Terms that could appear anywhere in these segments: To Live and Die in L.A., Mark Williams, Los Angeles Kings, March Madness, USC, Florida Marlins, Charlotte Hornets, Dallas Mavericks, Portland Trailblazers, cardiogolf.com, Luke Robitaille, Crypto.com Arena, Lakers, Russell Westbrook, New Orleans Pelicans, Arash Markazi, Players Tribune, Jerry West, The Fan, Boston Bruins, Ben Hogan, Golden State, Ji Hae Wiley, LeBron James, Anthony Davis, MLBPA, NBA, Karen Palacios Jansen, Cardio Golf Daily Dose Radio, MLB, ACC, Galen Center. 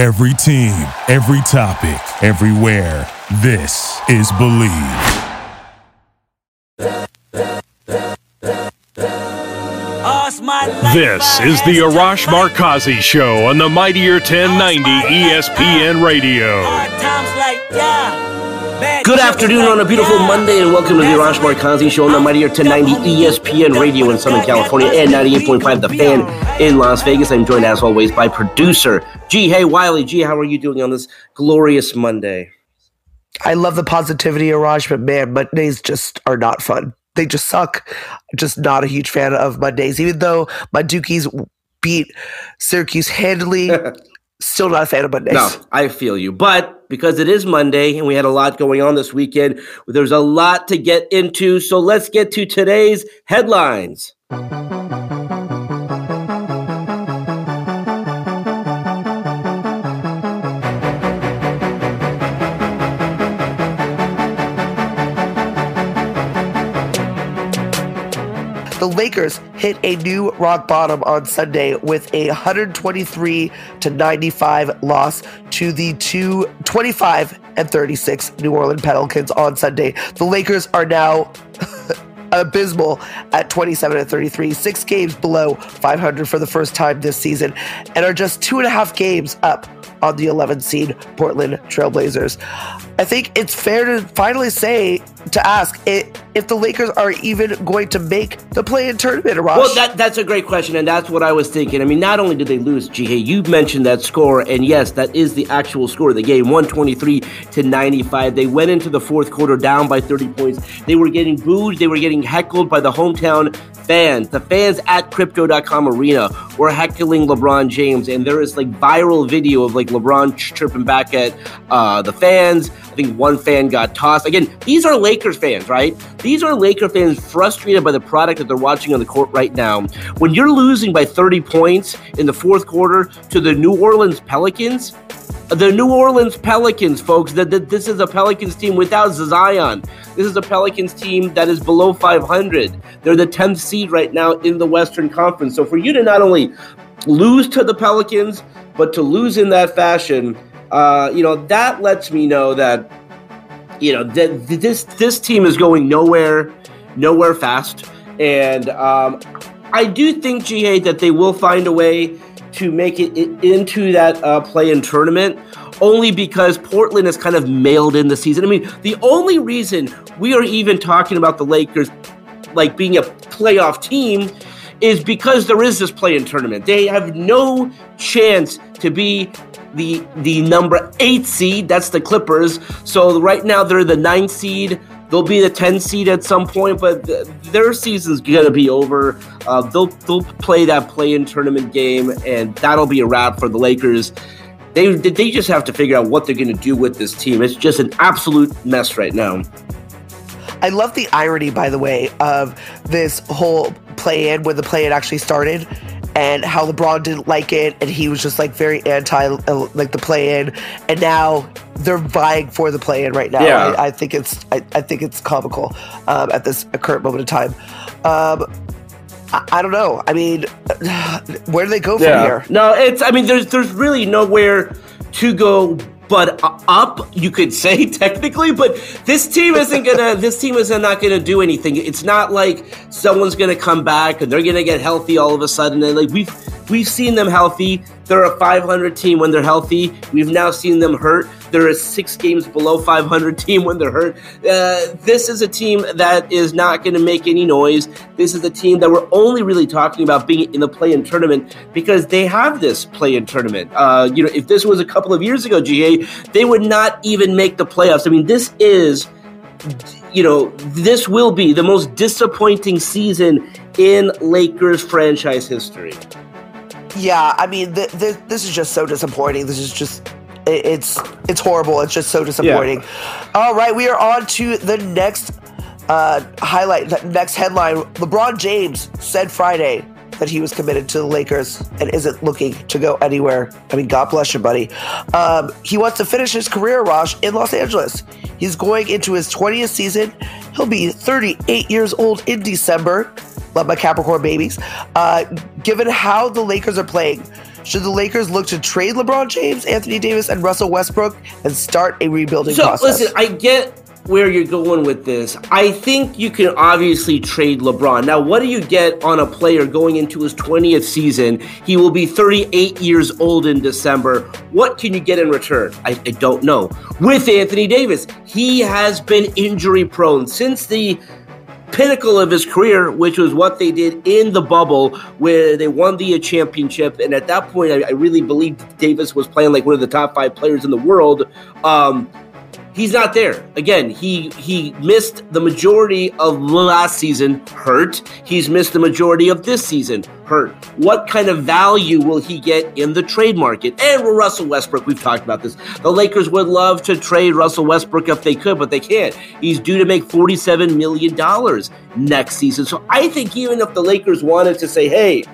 Every team, every topic, everywhere. This is Bleav. This is the Arash Markazi Show on the Mightier 1090 ESPN Radio. Good afternoon on a beautiful Monday, and welcome to the Arash Markazi Show on the Mightier 1090 ESPN Radio in Southern California and 98.5 The Fan in Las Vegas. I'm joined, as always, by producer Ji Hae Wiley. Ji, how are you doing on this glorious Monday? I love the positivity, Arash, but man, Mondays just are not fun. They just suck. I'm just not a huge fan of Mondays. Even though my Dukies beat Syracuse handily, still not a fan of Mondays. No, I feel you. But because it is Monday and we had a lot going on this weekend, there's a lot to get into. So let's get to today's headlines. The Lakers hit a new rock bottom on Sunday with a 123-95 loss to the 25-36 New Orleans Pelicans on Sunday. The Lakers are now abysmal at 27-33, 6 games below 500 for the first time this season, and are just 2.5 games up on the 11th seed Portland Trailblazers. I think it's fair to finally ask if the Lakers are even going to make the play-in tournament, Arash. Well, that's a great question, and that's what I was thinking. I mean, not only did they lose, Ji, you mentioned that score, and yes, that is the actual score of the game, 123-95. They went into the fourth quarter down by 30 points. They were getting booed. They were getting heckled by the hometown fans. The fans at Crypto.com Arena were heckling LeBron James, and there is viral video of LeBron chirping back at the fans. I think one fan got tossed. Again, these are Lakers fans, right? These are Laker fans frustrated by the product that they're watching on the court right now. When you're losing by 30 points in the fourth quarter to the New Orleans Pelicans, folks, that this is a Pelicans team without Zion. This is a Pelicans team that is below 500. They're the 10th seed right now in the Western Conference. So for you to not only lose to the Pelicans, but to lose in that fashion, that lets me know that, this team is going nowhere fast. And I do think, Ji, that they will find a way to make it into that play-in tournament, only because Portland has kind of mailed in the season. I mean, the only reason we are even talking about the Lakers being a playoff team is because there is this play-in tournament. They have no chance to be the number 8 seed. That's the Clippers. So right now they're the 9th seed. They'll be the 10th seed at some point, but their season's going to be over. They'll play that play-in tournament game, and that'll be a wrap for the Lakers. They just have to figure out what they're going to do with this team. It's just an absolute mess right now. I love the irony, by the way, of this whole play-in, when the play-in actually started, and how LeBron didn't like it, and he was just very anti the play-in, and now they're vying for the play-in right now. Yeah. I think it's I think it's comical at this current moment in time. I don't know. I mean, where do they go from here? No, there's really nowhere to go but up, you could say, technically, but this team is not gonna do anything. It's not like someone's gonna come back and they're gonna get healthy all of a sudden. And we've seen them healthy. They're a 500 team when they're healthy. We've now seen them hurt. They're a 6 games below 500 team when they're hurt. This is a team that is not going to make any noise. This is a team that we're only really talking about being in the play-in tournament because they have this play-in tournament. If this was a couple of years ago, GA, they would not even make the playoffs. I mean, this is, this will be the most disappointing season in Lakers franchise history. Yeah, I mean, this is just so disappointing. This is just, it's horrible. It's just so disappointing. Yeah. All right, we are on to the next highlight, the next headline. LeBron James said Friday that he was committed to the Lakers and isn't looking to go anywhere. I mean, God bless you, buddy. He wants to finish his career, Arash, in Los Angeles. He's going into his 20th season. He'll be 38 years old in December. Love my Capricorn babies. Given how the Lakers are playing, Should the Lakers look to trade LeBron James, Anthony Davis, and Russell Westbrook and start a rebuilding process? So, listen, I get where you're going with this. I think you can obviously trade LeBron. Now, what do you get on a player going into his 20th season? He will be 38 years old in December. What can you get in return? I don't know. With Anthony Davis, he has been injury prone since the pinnacle of his career, which was what they did in the bubble where they won the championship. And at that point, I really believed Davis was playing like one of the top five players in the world. He's not there. Again, he missed the majority of last season, hurt. He's missed the majority of this season, hurt. What kind of value will he get in the trade market? And Russell Westbrook, we've talked about this. The Lakers would love to trade Russell Westbrook if they could, but they can't. He's due to make $47 million next season. So I think even if the Lakers wanted to say, hey,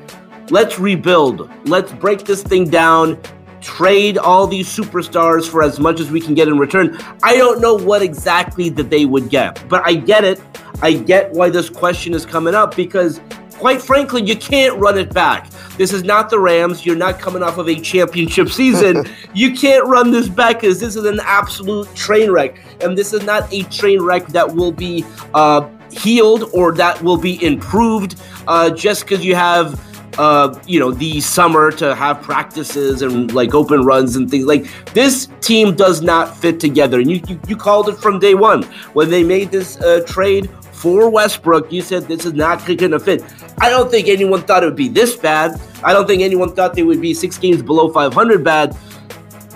let's rebuild, let's break this thing down, trade all these superstars for as much as we can get in return, I don't know what exactly that they would get. But I get it. I get why this question is coming up because, quite frankly, you can't run it back. This is not the Rams. You're not coming off of a championship season. You can't run this back because this is an absolute train wreck. And this is not a train wreck that will be healed or that will be improved just because you have the summer to have practices and like open runs and things like this. Team does not fit together. And you called it from day one when they made this trade for Westbrook. You said this is not going to fit. I don't think anyone thought it would be this bad. I don't think anyone thought they would be 6 games below 500 bad.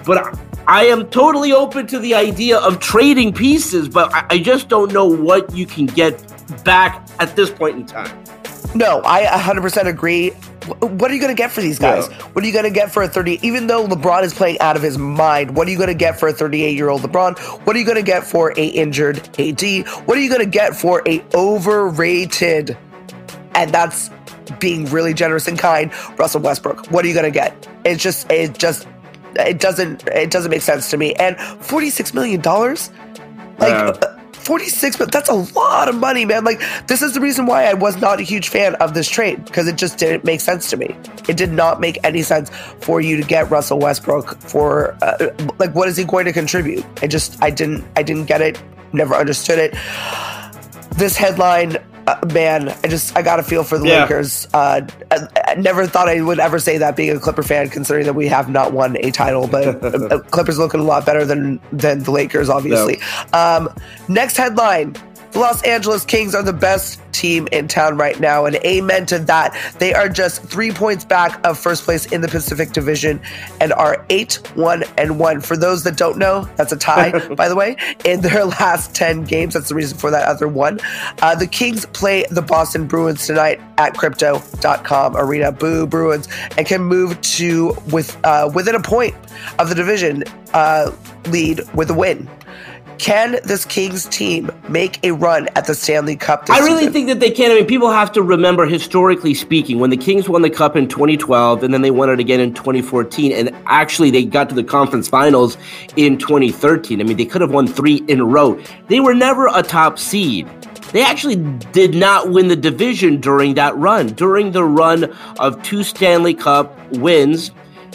But I am totally open to the idea of trading pieces, but I just don't know what you can get back at this point in time. No, I 100% agree. What are you going to get for these guys? Yeah. What are you going to get for a 30? Even though LeBron is playing out of his mind, what are you going to get for a 38-year-old LeBron? What are you going to get for a injured AD? What are you going to get for a overrated, and that's being really generous and kind, Russell Westbrook? What are you going to get? It doesn't make sense to me. And $46 million? Like... Yeah. 46, but that's a lot of money, man. Like, this is the reason why I was not a huge fan of this trade, because it just didn't make sense to me. It did not make any sense for you to get Russell Westbrook for like, what is he going to contribute? I didn't get it. Never understood it. This headline, man, I got a feel for the Lakers. I never thought I would ever say that being a Clipper fan, considering that we have not won a title, but Clippers looking a lot better than the Lakers, obviously. No. Next headline. The Los Angeles Kings are the best team in town right now, and amen to that. They are just 3 points back of first place in the Pacific Division and are 8-1-1. For those that don't know, that's a tie, by the way, in their last 10 games. That's the reason for that other one. The Kings play the Boston Bruins tonight at Crypto.com Arena. Boo Bruins, and can move to within a point of the division lead with a win. Can this Kings team make a run at the Stanley Cup this season? I really think that they can. I mean, people have to remember, historically speaking, when the Kings won the Cup in 2012 and then they won it again in 2014, and actually they got to the conference finals in 2013. I mean, they could have won 3 in a row. They were never a top seed. They actually did not win the division during that run. During the run of 2 Stanley Cup wins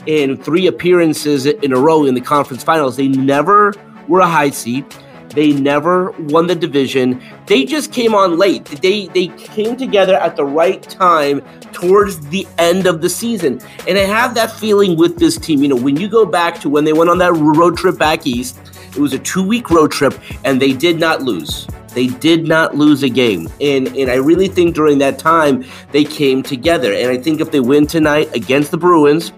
and 3 appearances in a row in the conference finals, they never were a high seed. They never won the division. They just came on late. They came together at the right time towards the end of the season. And I have that feeling with this team. You know, when you go back to when they went on that road trip back east, it was a 2-week road trip, and they did not lose. They did not lose a game. And I really think during that time, they came together. And I think if they win tonight against the Bruins,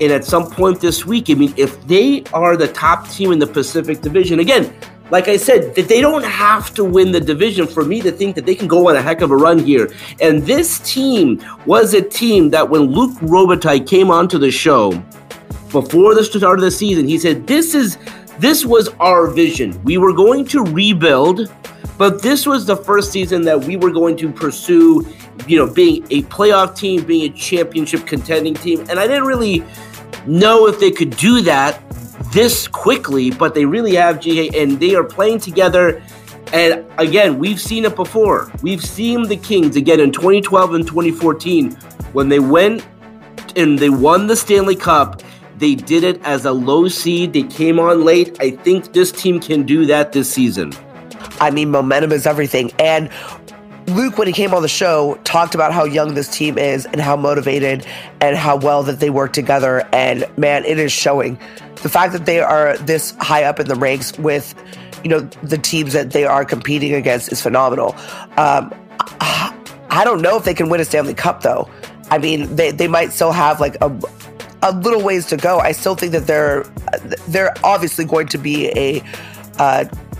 and at some point this week, I mean, if they are the top team in the Pacific Division, again, like I said, that they don't have to win the division for me to think that they can go on a heck of a run here. And this team was a team that when Luke Robitaille came onto the show before the start of the season, he said, this was our vision. We were going to rebuild, but this was the first season that we were going to pursue, you know, being a playoff team, being a championship contending team. And I didn't really know if they could do that this quickly, but they really have, Ji Hae, and they are playing together. And again, we've seen it before. We've seen the Kings again in 2012 and 2014 when they went went and they won the Stanley Cup. They did it as a low seed. They came on late. I think this team can do that this season. I mean, momentum is everything. And Luke, when he came on the show, talked about how young this team is and how motivated and how well that they work together. And, man, it is showing. The fact that they are this high up in the ranks with, you know, the teams that they are competing against is phenomenal. I don't know if they can win a Stanley Cup, though. I mean, they might still have, like, a little ways to go. I still think that they're obviously going to be a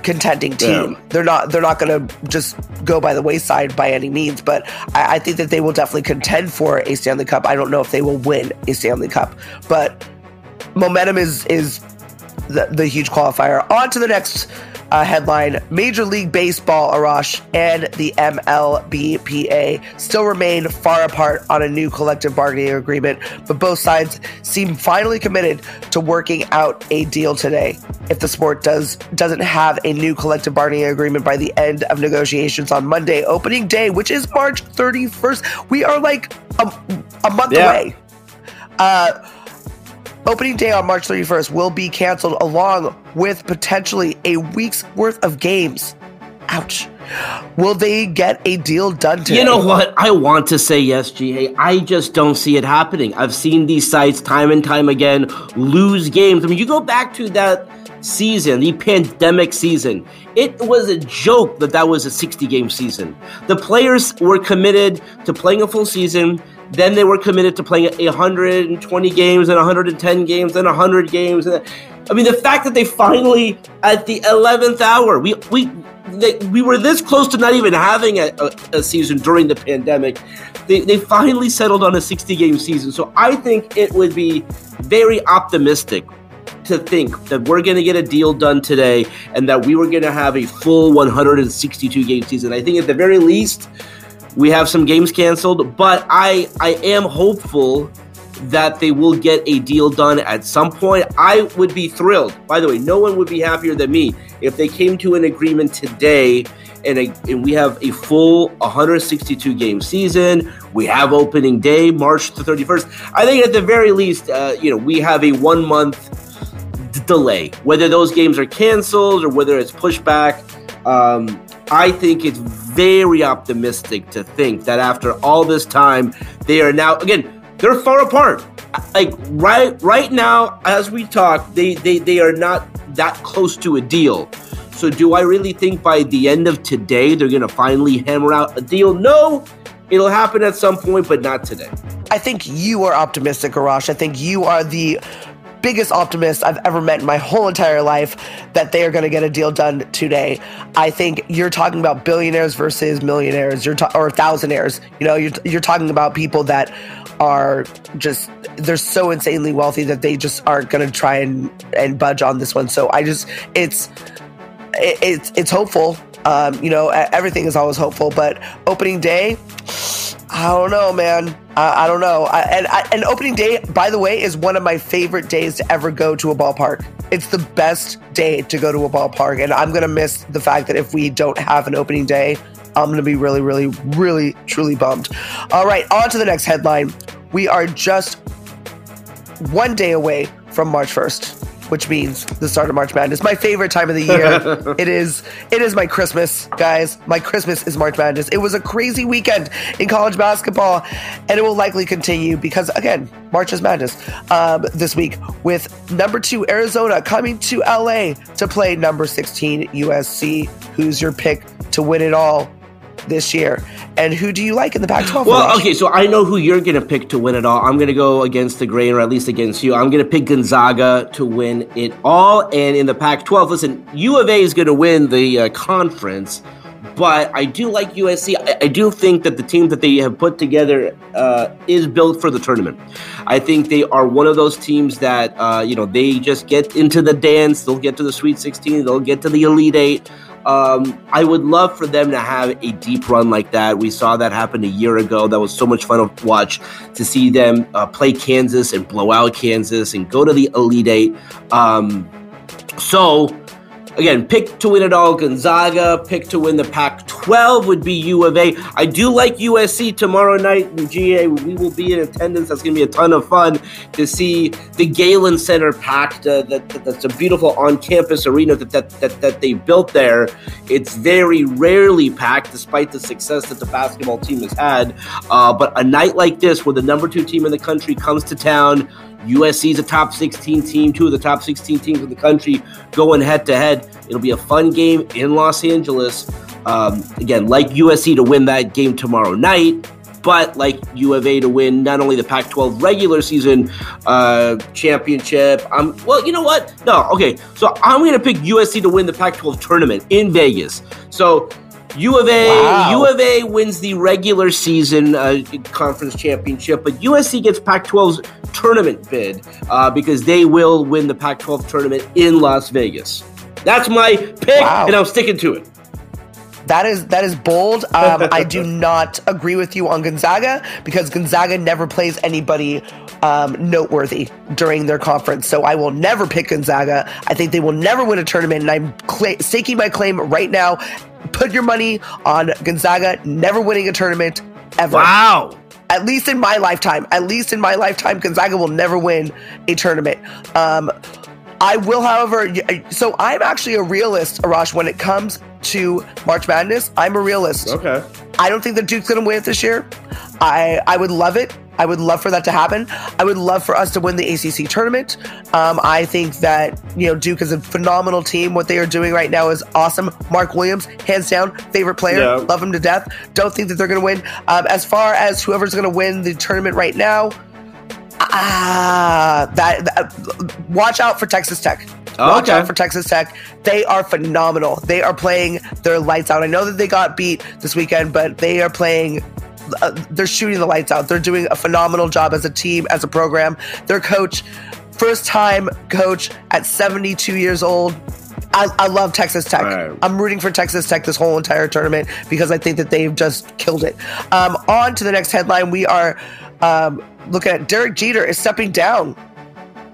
contending team. Yeah. They're not going to just go by the wayside by any means, but I think that they will definitely contend for a Stanley Cup. I don't know if they will win a Stanley Cup, but momentum is the huge qualifier. On to the next headline. Major League Baseball, Arash, and the MLBPA still remain far apart on a new collective bargaining agreement, but both sides seem finally committed to working out a deal today. If the sport doesn't have a new collective bargaining agreement by the end of negotiations on Monday, opening day, which is March 31st, we are like a month away. Opening day on March 31st will be canceled along with potentially a week's worth of games. Ouch. Will they get a deal done today? You know what? I want to say yes, G.A. I just don't see it happening. I've seen these sides time and time again lose games. I mean, you go back to that season, the pandemic season. It was a joke that was a 60-game season. The players were committed to playing a full season. Then they were committed to playing 120 games and 110 games and 100 games. I mean, the fact that they finally, at the 11th hour, we were this close to not even having a season during the pandemic. They finally settled on a 60-game season. So I think it would be very optimistic to think that we're going to get a deal done today and that we were going to have a full 162-game season. I think at the very least, we have some games canceled, but I am hopeful that they will get a deal done at some point. I would be thrilled. By the way, no one would be happier than me if they came to an agreement today and we have a full 162-game season. We have opening day, March the 31st. I think at the very least, we have a one-month delay. Whether those games are canceled or whether it's pushed back, I think it's very optimistic to think that after all this time, they are now, again, they're far apart. Like right now, as we talk, they are not that close to a deal. So do I really think by the end of today, they're going to finally hammer out a deal? No, it'll happen at some point, but not today. I think you are optimistic, Arash. I think you are the biggest optimist I've ever met in my whole entire life that they are going to get a deal done today. I think you're talking about billionaires versus millionaires or thousandaires. You know, you're talking about people that are just, they're so insanely wealthy that they just aren't going to try and budge on this one. So I just, it's hopeful. Everything is always hopeful, but opening day, I don't know, man. I don't know. And opening day, by the way, is one of my favorite days to ever go to a ballpark. It's the best day to go to a ballpark. And I'm going to miss the fact that if we don't have an opening day, I'm going to be really, really, really, truly bummed. All right, on to the next headline. We are just one day away from March 1st. Which means the start of March Madness. My favorite time of the year. It is my Christmas, guys. My Christmas is March Madness. It was a crazy weekend in college basketball, and it will likely continue because, again, March is Madness this week with number 2 Arizona coming to LA to play number 16 USC. Who's your pick to win it all this year, and who do you like in the Pac-12? Well, okay, so I know who you're going to pick to win it all. I'm going to go against the grain, or at least against you. I'm going to pick Gonzaga to win it all, and in the Pac-12, listen, U of A is going to win the conference, but I do like USC. I do think that the team that they have put together is built for the tournament. I think they are one of those teams that, they just get into the dance, they'll get to the Sweet 16, they'll get to the Elite Eight. I would love for them to have a deep run like that. We saw that happen a year ago. That was so much fun to watch, to see them play Kansas and blow out Kansas and go to the Elite Eight. So Again, pick to win it all, Gonzaga. Pick to win the Pac-12 would be U of A. I do like USC tomorrow night in GA. We will be in attendance. That's going to be a ton of fun to see the Galen Center packed. That's a beautiful on-campus arena that they built there. It's very rarely packed, despite the success that the basketball team has had. But a night like this, where the number 2 team in the country comes to town, USC is a top 16 team, 2 of the top 16 teams in the country going head-to-head. It'll be a fun game in Los Angeles. Again, like USC to win that game tomorrow night, but like U of A to win not only the Pac-12 regular season championship. Well, you know what? No, okay. So I'm going to pick USC to win the Pac-12 tournament in Vegas. So U of A, wow. U of A wins the regular season conference championship, but USC gets Pac-12's tournament bid because they will win the Pac-12 tournament in Las Vegas. That's my pick, and I'm sticking to it. That is bold. I do not agree with you on Gonzaga because Gonzaga never plays anybody noteworthy during their conference. So I will never pick Gonzaga. I think they will never win a tournament, and I'm staking my claim right now. Put your money on Gonzaga never winning a tournament ever. Wow. At least in my lifetime. At least in my lifetime, Gonzaga will never win a tournament. I will, however, so I'm actually a realist, Arash, when it comes to March Madness. I'm a realist. Okay. I don't think that Duke's going to win it this year. I would love it. I would love for that to happen. I would love for us to win the ACC tournament. I think that, Duke is a phenomenal team. What they are doing right now is awesome. Mark Williams, hands down, favorite player. Yeah. Love him to death. Don't think that they're going to win. As far as whoever's going to win the tournament right now, watch out for Texas Tech. Watch out for Texas Tech. They are phenomenal. They are playing their lights out. I know that they got beat this weekend, but they are playing... they're shooting the lights out. They're doing a phenomenal job as a team, as a program. Their coach, first-time coach at 72 years old. I love Texas Tech. Right. I'm rooting for Texas Tech this whole entire tournament because I think that they've just killed it. On to the next headline. We are looking at Derek Jeter is stepping down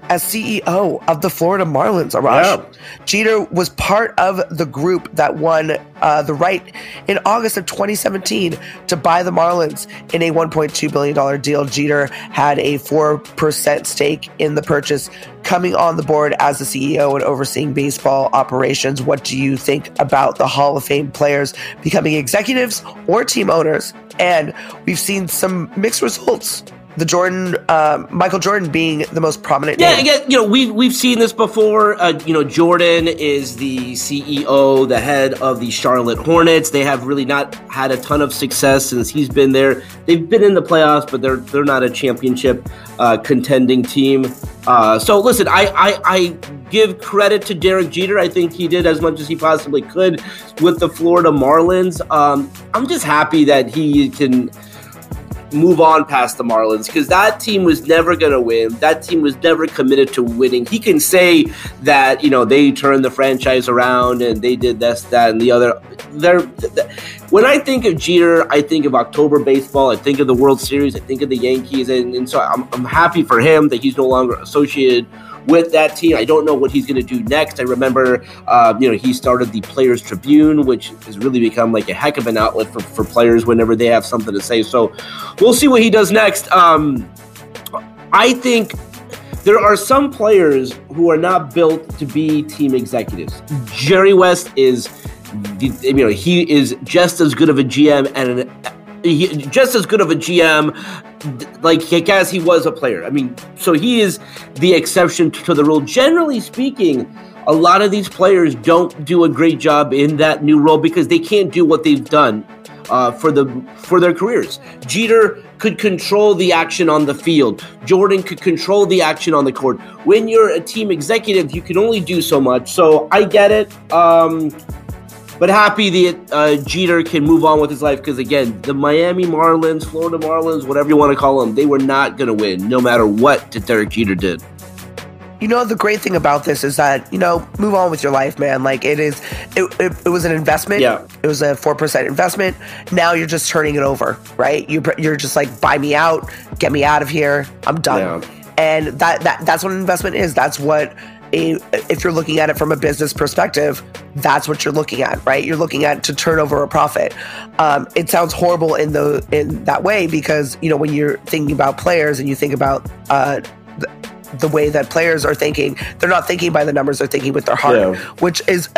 as CEO of the Florida Marlins, Arash. Yeah. Jeter was part of the group that won the right in August of 2017 to buy the Marlins in a $1.2 billion deal. Jeter had a 4% stake in the purchase. Coming on the board as the CEO and overseeing baseball operations, what do you think about the Hall of Fame players becoming executives or team owners? And we've seen some mixed results. The Michael Jordan being the most prominent name. Yeah, we've seen this before. Jordan is the CEO, the head of the Charlotte Hornets. They have really not had a ton of success since he's been there. They've been in the playoffs, but they're not a championship contending team. So listen, I give credit to Derek Jeter. I think he did as much as he possibly could with the Florida Marlins. I'm just happy that he can move on past the Marlins because that team was never going to win. That team was never committed to winning. He can say that, they turned the franchise around and they did this, that, and the other. When I think of Jeter, I think of October baseball. I think of the World Series. I think of the Yankees. And so I'm happy for him that he's no longer associated with that team. I don't know what he's going to do next. I remember, he started the Players Tribune, which has really become like a heck of an outlet for players whenever they have something to say. So we'll see what he does next. I think there are some players who are not built to be team executives. Jerry West is, he is just as good of a GM as he was a player. So he is the exception to the rule. Generally speaking, a lot of these players don't do a great job in that new role because they can't do what they've done for their careers. Jeter could control the action on the field. Jordan could control the action on the court. When you're a team executive, you can only do so much. So I get it. But happy that Jeter can move on with his life because, again, the Miami Marlins, Florida Marlins, whatever you want to call them, they were not going to win no matter what Derek Jeter did. The great thing about this is that, move on with your life, man. Like, it was an investment. Yeah. It was a 4% investment. Now you're just turning it over, right? You're just like, buy me out, get me out of here, I'm done. Yeah. And that's what an investment is. That's what if you're looking at it from a business perspective, that's what you're looking at, right? You're looking at to turn over a profit. It sounds horrible in that way because, you know, when you're thinking about players and you think about the way that players are thinking, they're not thinking by the numbers, they're thinking with their heart, which is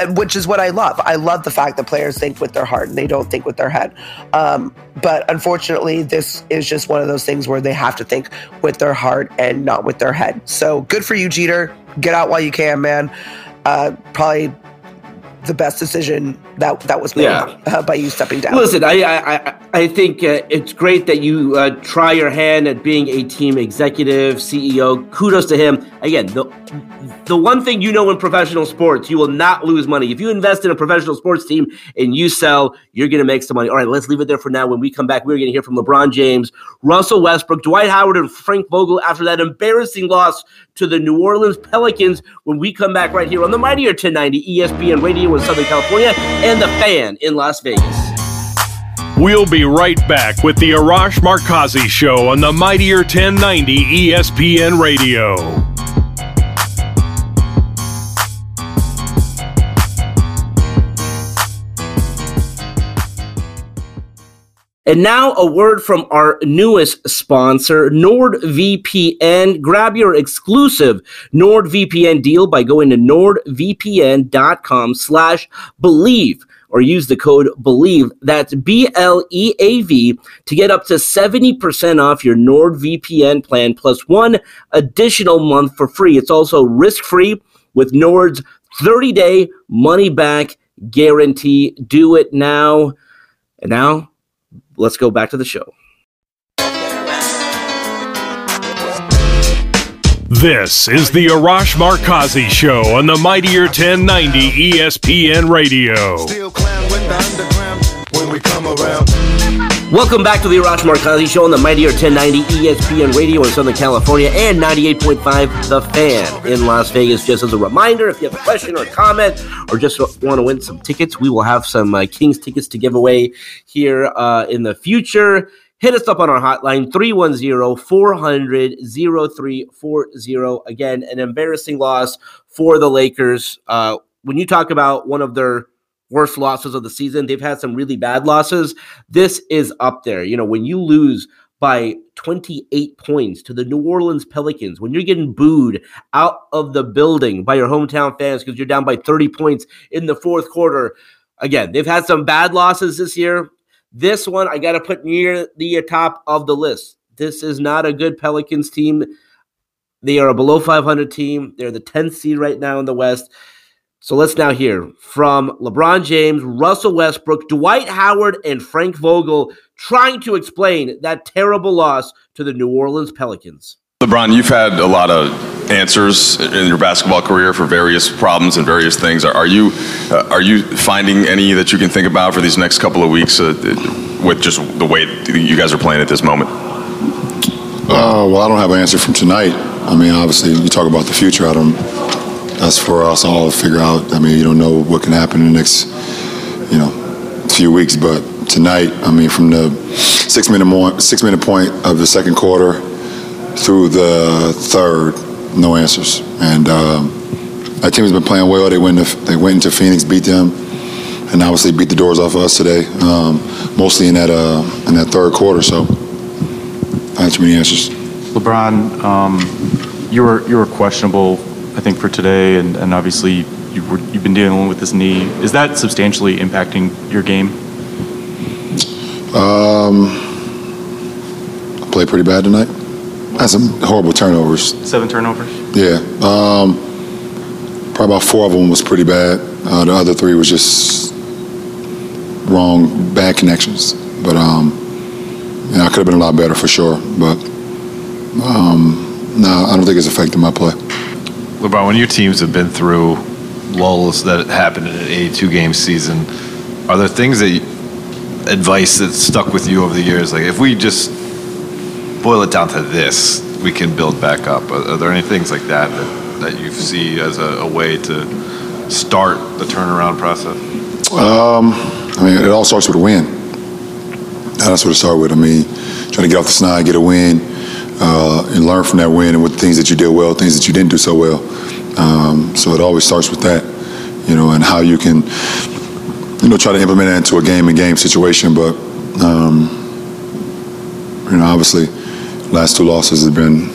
what I love. I love the fact that players think with their heart and they don't think with their head. But unfortunately, this is just one of those things where they have to think with their heart and not with their head. So good for you, Jeter. Get out while you can, man. Probably the best decision that was made by you stepping down. Listen, I think it's great that you try your hand at being a team executive, CEO. Kudos to him. Again, the one thing you know in professional sports, you will not lose money. If you invest in a professional sports team and you sell, you're going to make some money. All right, let's leave it there for now. When we come back, we're going to hear from LeBron James, Russell Westbrook, Dwight Howard, and Frank Vogel after that embarrassing loss to the New Orleans Pelicans when we come back right here on the Mightier 1090 ESPN Radio in Southern California and The Fan in Las Vegas. We'll be right back with The Arash Markazi Show on the Mightier 1090 ESPN Radio. And now a word from our newest sponsor, NordVPN. Grab your exclusive NordVPN deal by going to NordVPN.com/Bleav. Or use the code Bleav, that's BLEAV, to get up to 70% off your NordVPN plan, plus one additional month for free. It's also risk-free with Nord's 30-day money-back guarantee. Do it now. And now, let's go back to the show. This is the Arash Markazi Show on the Mightier 1090 ESPN Radio. Welcome back to the Arash Markazi Show on the Mightier 1090 ESPN Radio in Southern California and 98.5 The Fan in Las Vegas. Just as a reminder, if you have a question or a comment or just want to win some tickets, we will have some Kings tickets to give away here in the future. Hit us up on our hotline, 310-400-0340. Again, an embarrassing loss for the Lakers. When you talk about one of their worst losses of the season, they've had some really bad losses. This is up there. You know, when you lose by 28 points to the New Orleans Pelicans, when you're getting booed out of the building by your hometown fans because you're down by 30 points in the fourth quarter, again, they've had some bad losses this year. This one, I got to put near the top of the list. This is not a good Pelicans team. They are a below 500 team. They're the 10th seed right now in the West. So let's now hear from LeBron James, Russell Westbrook, Dwight Howard, and Frank Vogel trying to explain that terrible loss to the New Orleans Pelicans. LeBron, you've had a lot of answers in your basketball career for various problems and various things. Are you finding any that you can think about for these next couple of weeks with just the way you guys are playing at this moment? Well, I don't have an answer from tonight. I mean, obviously, you talk about the future. That's for us all to figure out. I mean, you don't know what can happen in the next, few weeks. But tonight, I mean, from the six-minute point of the second quarter through the third, no answers. And our team has been playing well. They went into Phoenix, beat them, and obviously beat the doors off of us today, mostly in that third quarter. So not too many answers. LeBron, you were questionable, I think, for today, and obviously you've been dealing with this knee. Is that substantially impacting your game? I played pretty bad tonight. Had some horrible turnovers. 7 turnovers? Yeah. Probably about 4 of them was pretty bad. The other 3 was just wrong, bad connections. But I could have been a lot better for sure. But no, I don't think it's affecting my play. LeBron, when your teams have been through lulls that happened in an 82-game season, are there things advice that stuck with you over the years? Like, if we just boil it down to this, we can build back up. Are there any things like that you see as a way to start the turnaround process? I mean, it all starts with a win. That's what it starts with. I mean, trying to get off the snide, get a win, and learn from that win and with things that you did well, things that you didn't do so well. So it always starts with that, you know, and how you can, you know, try to implement that into a game-in-game situation. But, you know, obviously, last two losses have been,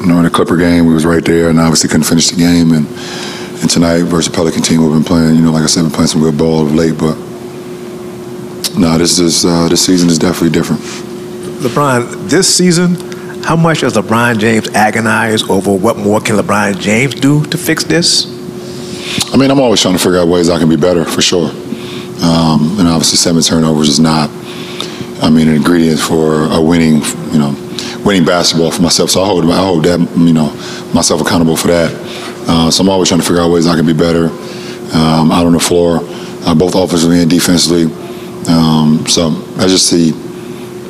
you know, in the Clipper game, we was right there and obviously couldn't finish the game. And tonight versus the Pelican team, we've been playing, you know, like I said, we've been playing some good ball of late. But, no, this season is definitely different. LeBron, this season, how much does LeBron James agonize over what more can LeBron James do to fix this? I mean, I'm always trying to figure out ways I can be better, for sure. And obviously, 7 turnovers is not, I mean, an ingredient for a winning, you know, winning basketball for myself. So I hold that, you know, myself accountable for that. So I'm always trying to figure out ways I can be better out on the floor, both offensively and defensively. So I just see,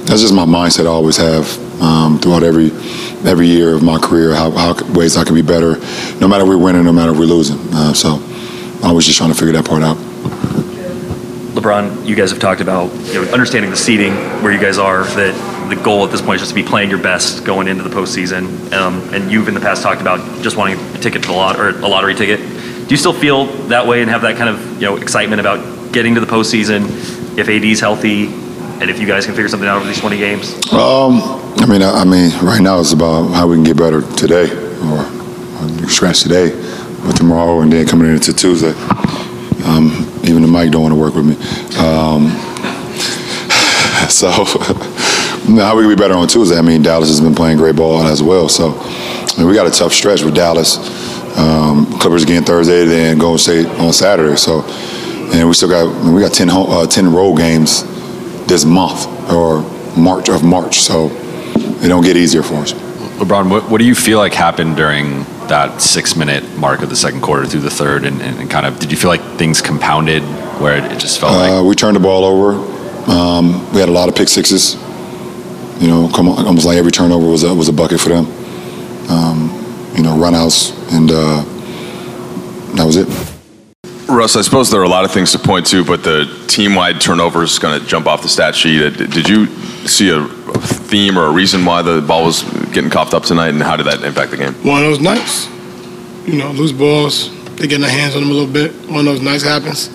that's just my mindset I always have throughout every year of my career, how ways I can be better, no matter if we're winning, no matter if we're losing. So I was just trying to figure that part out. LeBron, you guys have talked about, you know, understanding the seeding, where you guys are, that the goal at this point is just to be playing your best going into the postseason. And you've in the past talked about just wanting a ticket to the lot, or a lottery ticket. Do you still feel that way and have that kind of, you know, excitement about getting to the postseason if AD's healthy? And if you guys can figure something out over these 20 games? I mean, right now it's about how we can get better today, or scratch today, but tomorrow and then coming into Tuesday. Even the mic don't want to work with me. So, how we can be better on Tuesday? I mean, Dallas has been playing great ball as well. So, I mean, we got a tough stretch with Dallas. Clippers again Thursday, then Golden State on Saturday. So, and we still got 10 road games this month, or March, so it don't get easier for us. LeBron, what do you feel like happened during that 6-minute mark of the second quarter through the third, and kind of, did you feel like things compounded where it just felt like? We turned the ball over. We had a lot of pick sixes. You know, almost like every turnover was a bucket for them. You know, run outs, and that was it. Russ, I suppose there are a lot of things to point to, but the team-wide turnover is going to jump off the stat sheet. Did you see a theme or a reason why the ball was getting coughed up tonight, and how did that impact the game? One of those nights. You know, loose balls, they get in their hands on them a little bit. One of those nights happens.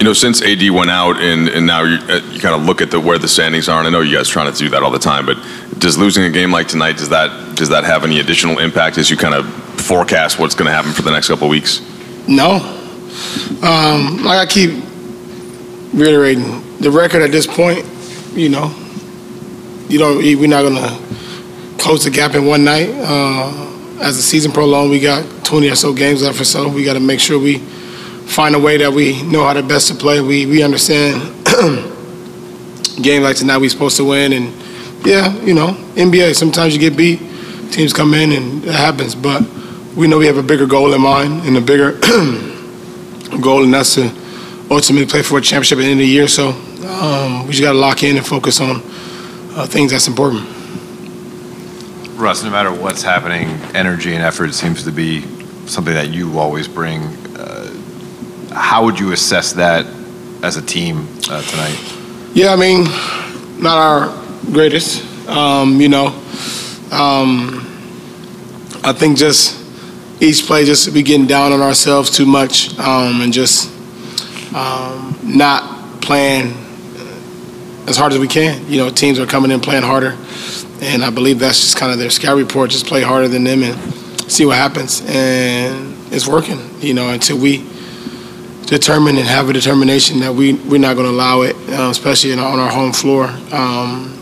You know, since AD went out, and now you kind of look at where the standings are, and I know you guys are trying to do that all the time, but does losing a game like tonight, does that have any additional impact as you kind of forecast what's going to happen for the next couple of weeks? No. Like I keep reiterating, the record at this point, you know, we're not going to close the gap in one night. As the season prolongs, we got 20 or so games left or so. We got to make sure we find a way that we know how to best to play. We understand game like tonight we're supposed to win. And, yeah, you know, NBA, sometimes you get beat. Teams come in and that happens. But we know we have a bigger goal in mind and a bigger goal, and that's to ultimately play for a championship at the end of the year. So we just got to lock in and focus on things that's important. Russ, no matter what's happening, energy and effort seems to be something that you always bring. How would you assess that as a team tonight? Yeah, I mean, not our greatest. I think just each play, just be getting down on ourselves too much, and just not playing as hard as we can. You know, teams are coming in playing harder, and I Bleav that's just kind of their scout report. Just play harder than them and see what happens. And it's working. You know, until we determine and have a determination that we're not going to allow it, especially on our home floor.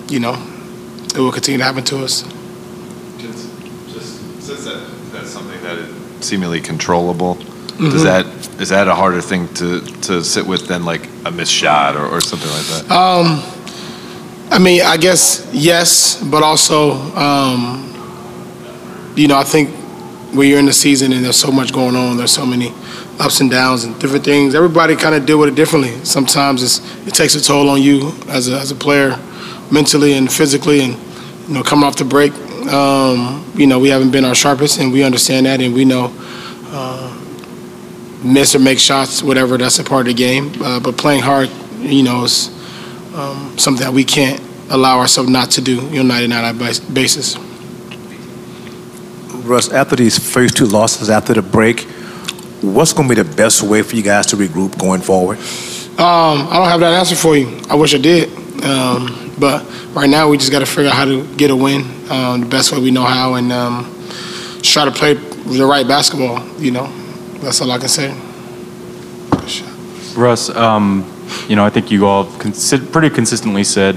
You know, it will continue to happen to us. Seemingly controllable. Mm-hmm. Is that a harder thing to sit with than like a missed shot or something like that? I mean, I guess yes, but also, you know, I think when you're in the season and there's so much going on, there's so many ups and downs and different things. Everybody kind of deal with it differently. Sometimes it takes a toll on you as a player, mentally and physically, and you know, coming off the break. You know, we haven't been our sharpest, and we understand that, and we know miss or make shots, whatever, that's a part of the game. But playing hard, you know, is something that we can't allow ourselves not to do, you know, night and night basis. Russ, after these first two losses, after the break, what's going to be the best way for you guys to regroup going forward? I don't have that answer for you. I wish I did. But right now we just got to figure out how to get a win the best way we know how, and try to play the right basketball, you know. That's all I can say. Russ, you know, I think you all pretty consistently said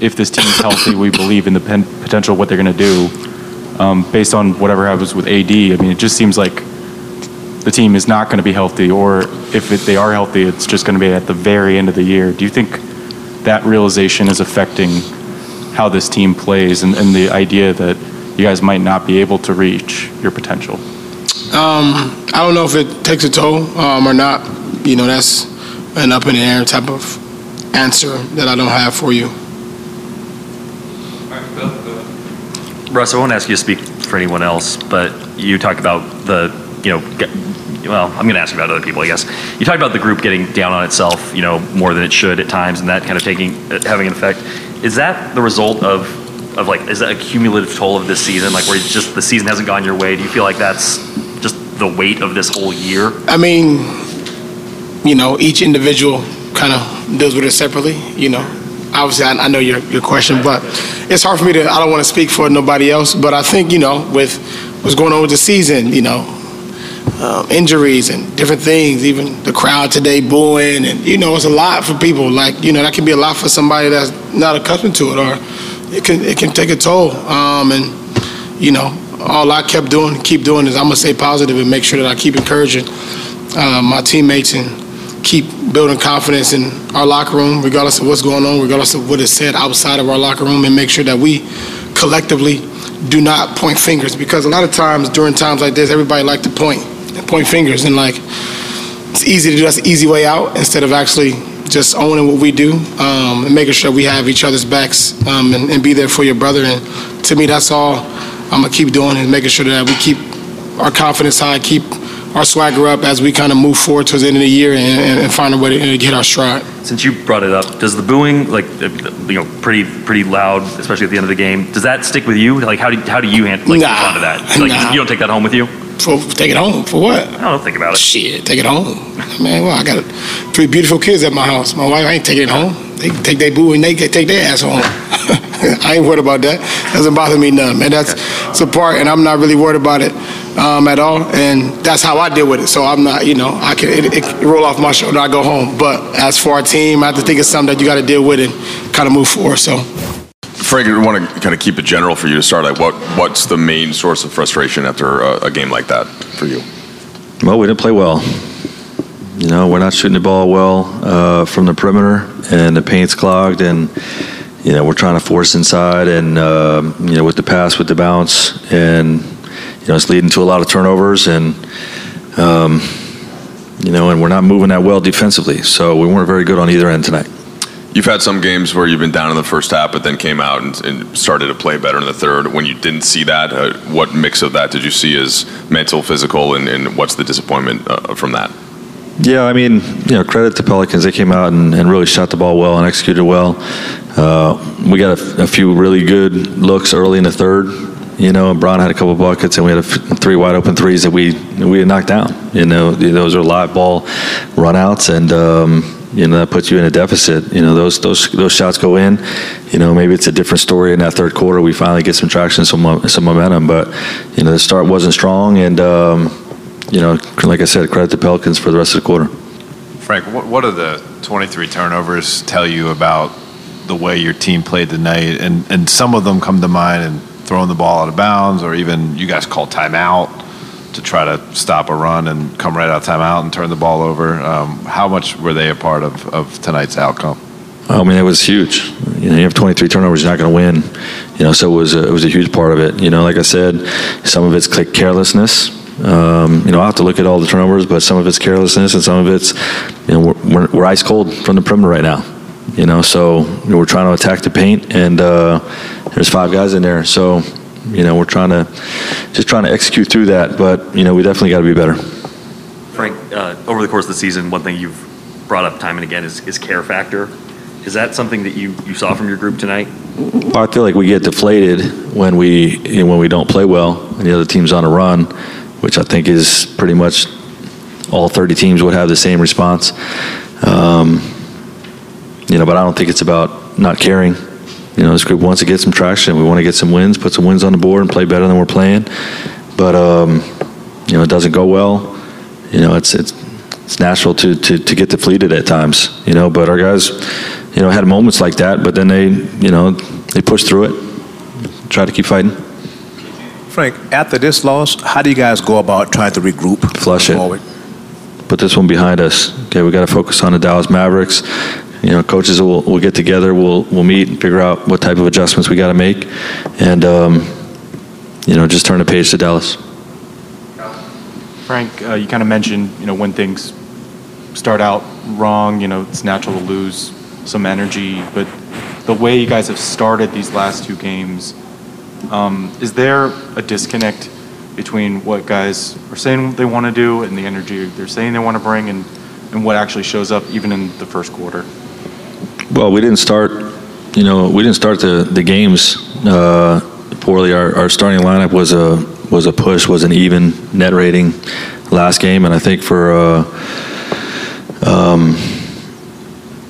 if this team's healthy, we Bleav in the potential of what they're going to do. Based on whatever happens with AD, I mean, it just seems like the team is not going to be healthy, or if they are healthy, it's just going to be at the very end of the year. Do you think that realization is affecting how this team plays and the idea that you guys might not be able to reach your potential? I don't know if it takes a toll or not. You know, that's an up in the air type of answer that I don't have for you. All right, Bill, go ahead. Russ, I won't ask you to speak for anyone else, but you talked about the, you know, well, I'm going to ask about other people, I guess. You talked about the group getting down on itself, you know, more than it should at times, and that kind of having an effect. Is that the result of like, is that a cumulative toll of this season, like where it's just the season hasn't gone your way? Do you feel like that's just the weight of this whole year? I mean, you know, each individual kind of deals with it separately, you know. Obviously, I know your question, but it's hard for me to, I don't want to speak for nobody else, but I think, you know, with what's going on with the season, you know, injuries and different things, even the crowd today booing, and you know, it's a lot for people. Like, you know, that can be a lot for somebody that's not accustomed to it, or it can take a toll. And you know, all I keep doing is I'm gonna stay positive and make sure that I keep encouraging my teammates and keep building confidence in our locker room, regardless of what's going on, regardless of what is said outside of our locker room, and make sure that we collectively do not point fingers, because a lot of times during times like this, everybody like to point fingers, and like, it's easy to do. That's the easy way out, instead of actually just owning what we do and making sure we have each other's backs and be there for your brother. And to me, that's all I'm gonna keep doing, is making sure that we keep our confidence high, keep our swagger up as we kind of move forward towards the end of the year and find a way to get our stride. Since you brought it up, does the booing, like, you know, pretty loud, especially at the end of the game, does that stick with you? Like, how do you handle, like, respond to that? Like, you don't take that home with you? Take it home for what? I don't think about it. Shit, take it home, man. Well, I got 3 beautiful kids at my house. My wife, I ain't taking it home. They can take their boo and they can take their ass home. I ain't worried about that. Doesn't bother me none, man. That's a part, and I'm not really worried about it at all. And that's how I deal with it. So I'm not, you know, I can it roll off my shoulder. I go home. But as for our team, I have to think it's something that you got to deal with and kind of move forward. So. Frank, I want to kind of keep it general for you to start. Like, what's the main source of frustration after a game like that for you? Well, we didn't play well. You know, we're not shooting the ball well from the perimeter, and the paint's clogged, and you know, we're trying to force inside, and you know, with the pass, with the bounce, and you know, it's leading to a lot of turnovers, and you know, and we're not moving that well defensively. So we weren't very good on either end tonight. You've had some games where you've been down in the first half, but then came out and started to play better in the third. When you didn't see that, what mix of that did you see as mental, physical, and what's the disappointment from that? Yeah, I mean, you know, credit to Pelicans. They came out and really shot the ball well and executed well. We got a few really good looks early in the third. You know, Brown had a couple buckets, and we had 3 wide open threes that we had knocked down. You know, those are live ball runouts, and you know, that puts you in a deficit. You know, those shots go in. You know, maybe it's a different story in that third quarter. We finally get some traction, some momentum, but you know, the start wasn't strong, and you know, like I said, credit to Pelicans for the rest of the quarter. Frank, what do the 23 turnovers tell you about the way your team played tonight? And some of them come to mind, and throwing the ball out of bounds, or even you guys call timeout to try to stop a run and come right out of timeout and turn the ball over. How much were they a part of tonight's outcome? I mean, it was huge. You know, you have 23 turnovers, you're not going to win. You know, so it was a huge part of it. You know, like I said, some of it's carelessness. You know, I have to look at all the turnovers, but some of it's carelessness, and some of it's, you know, we're ice cold from the perimeter right now. You know, so we're trying to attack the paint, and there's 5 guys in there, so. You know, we're trying to execute through that, but you know, we definitely got to be better. Frank, over the course of the season, one thing you've brought up time and again is care factor, Is that something that you saw from your group tonight? Well, I feel like we get deflated when we don't play well and the other team's on a run, which I think is pretty much all 30 teams would have the same response. But I don't think it's about not caring. This group wants to get some traction. We want to get some wins, put some wins on the board, and play better than we're playing. But it doesn't go well. It's natural to get deflated at times. But our guys, had moments like that. But then they pushed through it, try to keep fighting. Frank, after this loss, how do you guys go about trying to regroup? Flush it. Forward? Put this one behind us. Okay, we got to focus on the Dallas Mavericks. Coaches will get together. We'll meet and figure out what type of adjustments we got to make, and just turn the page to Dallas. Frank, you kind of mentioned when things start out wrong, it's natural to lose some energy. But the way you guys have started these last two games, is there a disconnect between what guys are saying they want to do and the energy they're saying they want to bring, and what actually shows up even in the first quarter? Well, we didn't start, the games poorly. Our starting lineup was a push, was an even net rating last game, and I think for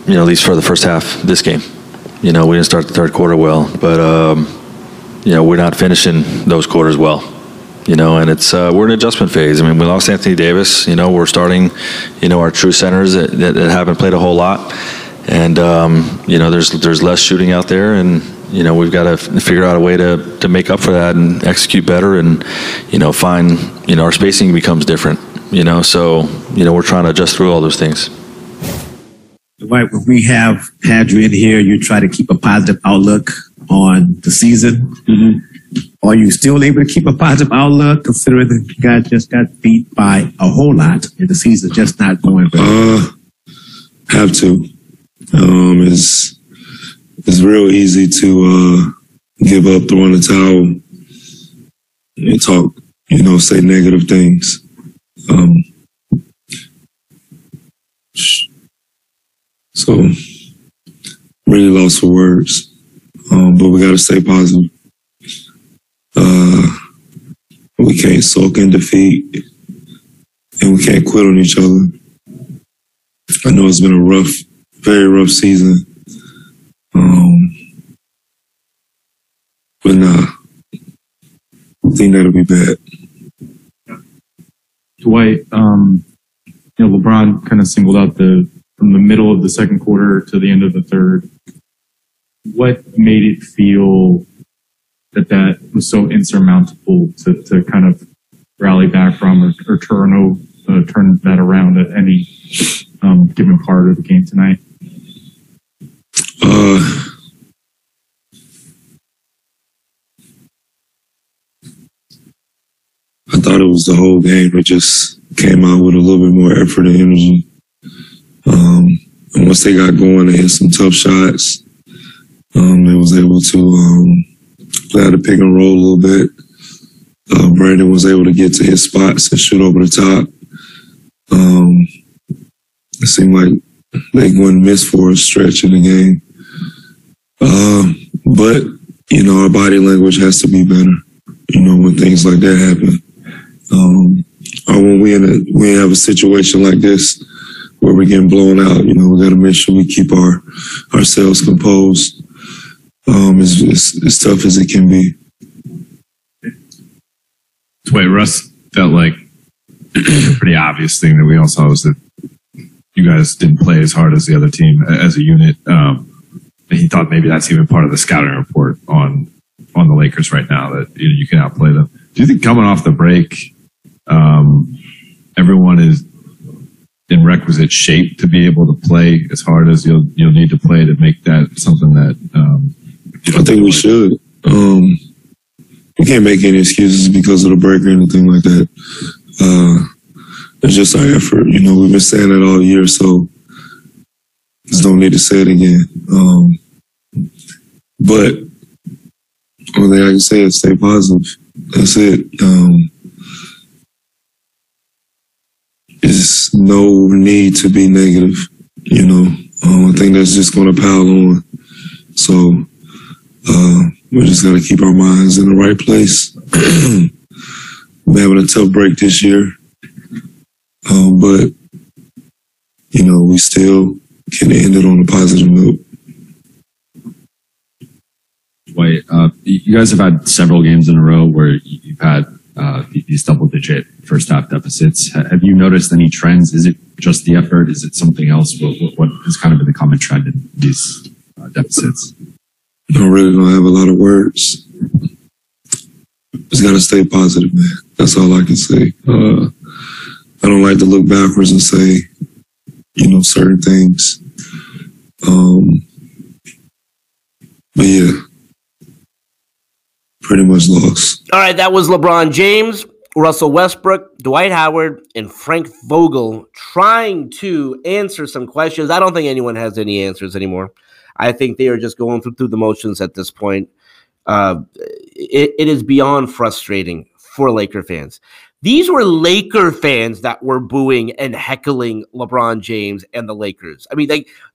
at least for the first half this game, we didn't start the third quarter well, but we're not finishing those quarters well. And it's we're in an adjustment phase. I mean, we lost Anthony Davis. We're starting, our true centers that haven't played a whole lot, and there's less shooting out there, and we've got to figure out a way to make up for that and execute better, and find our spacing becomes different. So we're trying to adjust through all those things. Right, we have had you in here. You try to keep a positive outlook on the season. Mm-hmm. Are you still able to keep a positive outlook, considering that you guys just got beat by a whole lot and the season's just not going very well? Have to. It's real easy to give up, throw in the towel, and talk, say negative things. So, really lost for words. But we got to stay positive. We can't soak in defeat, and we can't quit on each other. I know it's been a rough, very rough season. But nah, I think that'll be bad. Dwight, LeBron kind of singled out from the middle of the second quarter to the end of the third. What made it feel that was so insurmountable to kind of rally back from or turn that around at any given part of the game tonight? I thought it was the whole game. It just came out with a little bit more effort and energy. And once they got going, they hit some tough shots. They was able to play out a pick and roll a little bit. Brandon was able to get to his spots and shoot over the top. It seemed like they wouldn't miss for a stretch in the game. But, our body language has to be better, when things like that happen. Or when we have a situation like this where we're getting blown out, we got to make sure we keep ourselves composed. It's as tough as it can be. Wait, Russ felt like a pretty obvious thing that we all saw was that you guys didn't play as hard as the other team as a unit. And he thought maybe that's even part of the scouting report on the Lakers right now, that you can outplay them. Do you think coming off the break, everyone is in requisite shape to be able to play as hard as you'll need to play to make that something that I think we should. We can't make any excuses because of the break or anything like that. It's just our effort. We've been saying that all year, so just don't need to say it again. But only thing I can say is stay positive. That's it. There's no need to be negative. I think that's just going to pile on. So we're just going to keep our minds in the right place. We're having a tough break this year. But, you know, we still can end it on a positive note. Wait, you guys have had several games in a row where you've had these double-digit first-half deficits. Have you noticed any trends? Is it just the effort? Is it something else? What is kind of been the common trend in these deficits? I really don't have a lot of words. Just got to stay positive, man. That's all I can say. I don't like to look backwards and say, you know, certain things. But yeah, pretty much lost. All right, that was LeBron James, Russell Westbrook, Dwight Howard, and Frank Vogel trying to answer some questions. I don't think anyone has any answers anymore. I think they are just going through the motions at this point. It is beyond frustrating for Laker fans. These were Laker fans that were booing and heckling LeBron James and the Lakers. I mean,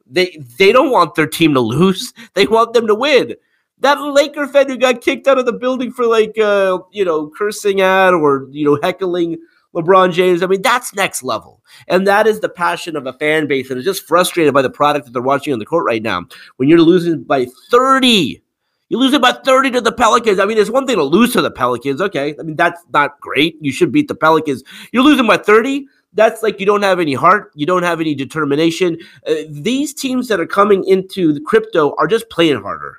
they don't want their team to lose. They want them to win. That Laker fan who got kicked out of the building for, like, you know, cursing at or, you know, heckling LeBron James. I mean, that's next level. And that is the passion of a fan base that is just frustrated by the product that they're watching on the court right now. When you're losing by 30, you lose it by 30 to the Pelicans. I mean, it's one thing to lose to the Pelicans. Okay, I mean, that's not great. You should beat the Pelicans. You're losing by 30. That's like you don't have any heart. You don't have any determination. These teams that are coming into the crypto are just playing harder.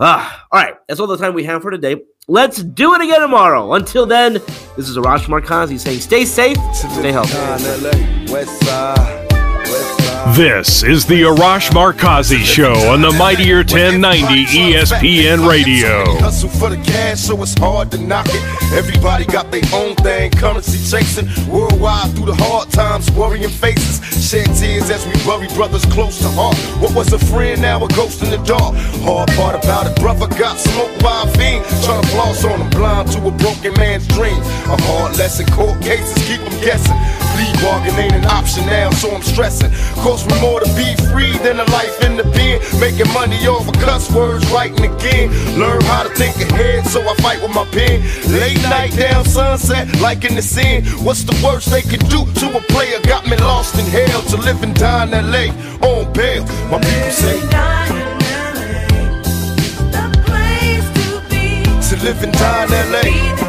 All right, that's all the time we have for today. Let's do it again tomorrow. Until then, this is Arash Markazi saying stay safe, stay healthy. This is the Arash Markazi Show on the Mightier 1090 ESPN Radio. Hustle for the cash, so it's hard to knock it. Everybody got their own thing, currency chasing. Worldwide through the hard times, worrying faces. Shed tears as we bury brothers close to heart. What was a friend, now a ghost in the dark. Hard part about it, brother got smoked by a fiend. Trying to floss on him, blind to a broken man's dreams. A hard lesson, court cases keep them guessing. Plea bargain ain't an option now, so I'm stressing. Cost me more to be free than a life in the pen. Making money off of cuss words, writing again. Learn how to think ahead, so I fight with my pen. Late night down sunset, like in the scene. What's the worst they could do to a player? Got me lost in hell to live and die in L.A. on bail. My people say, the place to be. To live and die in L.A.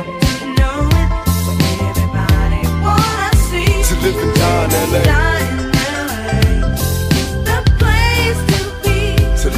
Live and die in LA. The place to be. To